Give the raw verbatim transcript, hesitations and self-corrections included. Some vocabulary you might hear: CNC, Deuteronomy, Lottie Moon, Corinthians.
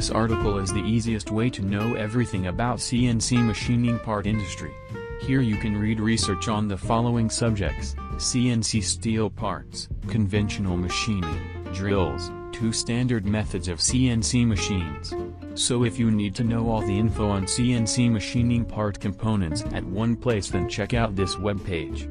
This article is the easiest way to know everything about C N C machining part industry. Here you can read research on the following subjects: C N C steel parts, conventional machining, drills, two standard methods of C N C machines. So if you need to know all the info on C N C machining part components at one place, then check out this webpage.